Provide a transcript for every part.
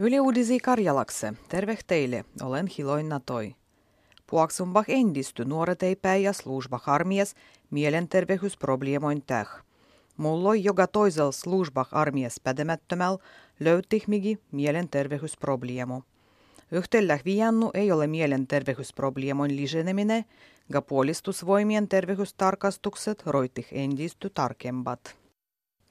Yle Uudisi Karjalaksi, terveh teille, olen Hiloin Natoi. Puaksumbah endisty nuoreteipäijä službah armias mielentervehysproblemoin täh. Mulloi joka toisel službah armias pädemättömäl löytihmigi mielentervehysproblemo. Yhtelläh viiannu ei ole mielentervehysproblemoin liženemine, ga puolistusvoimien tervehystarkastukset roitih endisty tarkembat.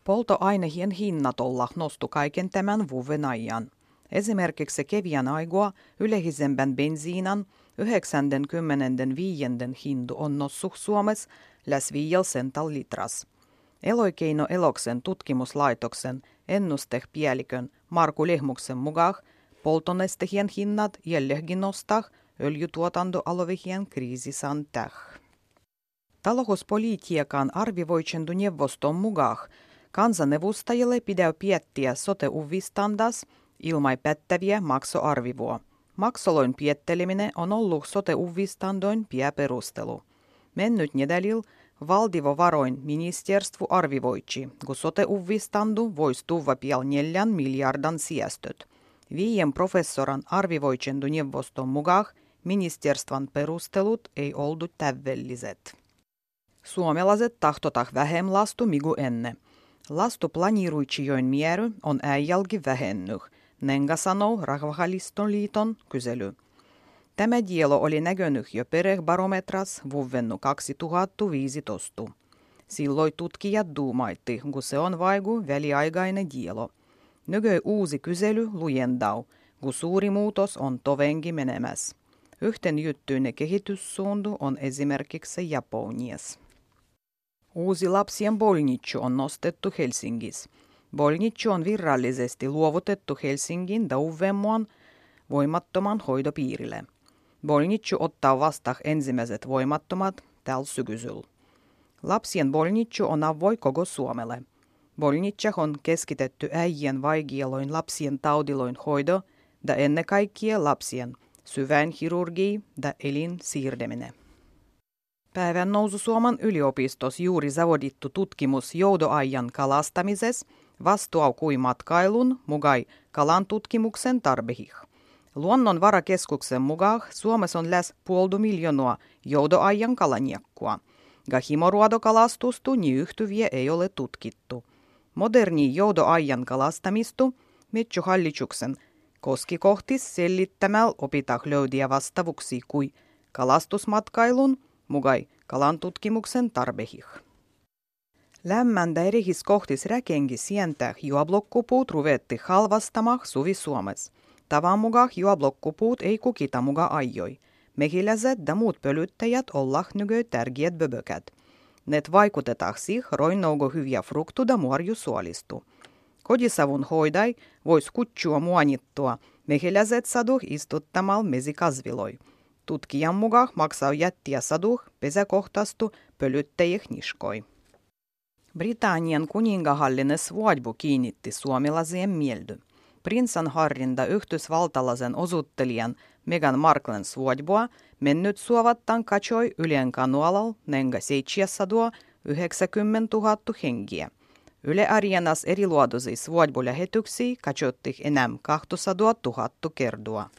Poltoainehien hinnat ollah nostu kaiken tämän vuoden ajan. Esimerkiksi kevään aikaa yleisemmän bensiinan 95 hindu on noussut Suomessa lähes 5 sental litras. Elokeino Eloksen tutkimuslaitoksen ennustepäällikön Markku Lehmuksen mukaan polttonesteiden hinnat jälleenkin nostaa öljytuotantoalueiden kriisisan täh. Talouspolitiikan arvioijan neuvoston mukaan kansanedustajille pitää piettiä sote-uudistandas ilman päättäviä maksoarvivua. Maksoloin pietteleminen on ollut sote-uudistandoin pääperustelu. Mennyt nedälil valdivovaroin ministerstvu arvivoitsi, kun sote-uudistandu voisi tulla pian 4 miljardan säästöt. 5 professoran arvivoitsendu neuvoston mukaan ministerstvan perustelut ei oldu täydelliset. Suomalaiset tahtotah vähem lastu migu enne. Lastu planiruitsijoin miery on äijälki vähennyh, nenga sanoo Rahvahaliston liiton kysely. Tämä dielo oli näkönyt jo perehbarometras vuovennu 2015. Silloin tutkijat duumaitti, kun se on vaigu väliaikainen dielo. Nykö uusi kysely lujendau, kun suuri muutos on tovenki menemäs. Yhten juttyinen kehityssuundu on esimerkiksi Japounies. Uusi lapsien bolnitsu on nostettu Helsingissä. Bolnitsu on virallisesti luovutettu Helsingin ja Uvvenmuan voimattoman hoidopiirille. Bolnitsu ottaa vastaan ensimmäiset voimattomat tällä syksyllä. Lapsien bolnitsu on avoin koko Suomelle. Bolnitsa on keskitetty äijien vaikealoin lapsien taudiloin hoido ja ennen kaikkea lapsien syvään kirurgia ja elin siirtäminen. Päivän nousu Suomen yliopistossa juuri zavodittu tutkimus joudoajan kalastamises vastuaukui matkailun mugai kalan tutkimuksen tarpehih. Luonnonvarakeskuksen mukaan Suomessa on lähes 500 000 joudoajan kalaniakkua. Ga himoruodokalastustu niyhtyviä ei ole tutkittu. Moderni joudoajan kalastamistu metsuhallituksen koskikohtis sellittämällä opitah löydiä vastavuksi kui kalastusmatkailun mugai kalan tutkimuksen tarpehih. Lämmäntä erihiskohtis räkengi sientä juoblokkupuut ruvetti halvastamah suvi Suomessa. Tavan mukaan juoblokkupuut ei kukita muga ajoi. Mehiläiset ja muut pölyttäjät ollah nykö tärkeät böbökät. Net vaikutetah sih roinougo hyviä fruktu ja muarjusuolistu. Kodisavun hoidai vois kutsua muanittua mehiläiset saduh istuttamal mesikasviloi. Tutkijan mukaan maksaa jättiä saduh pesäkohtaistu pölyttäjih niskoi. Britannian kuningahallinen svaadbu kiinnitti suomalaisien mieldy. Prinsan Harrin ja yhdysvaltalaisen osuttelijan Meghan Marklen svaadbua mennyt suovattan katsoi Ylen kanalalla nenga 790 000 henkiä. Yle Areenas eriluoduisia svaadbulähetyksiä katsottih enää 200 000 kertaa.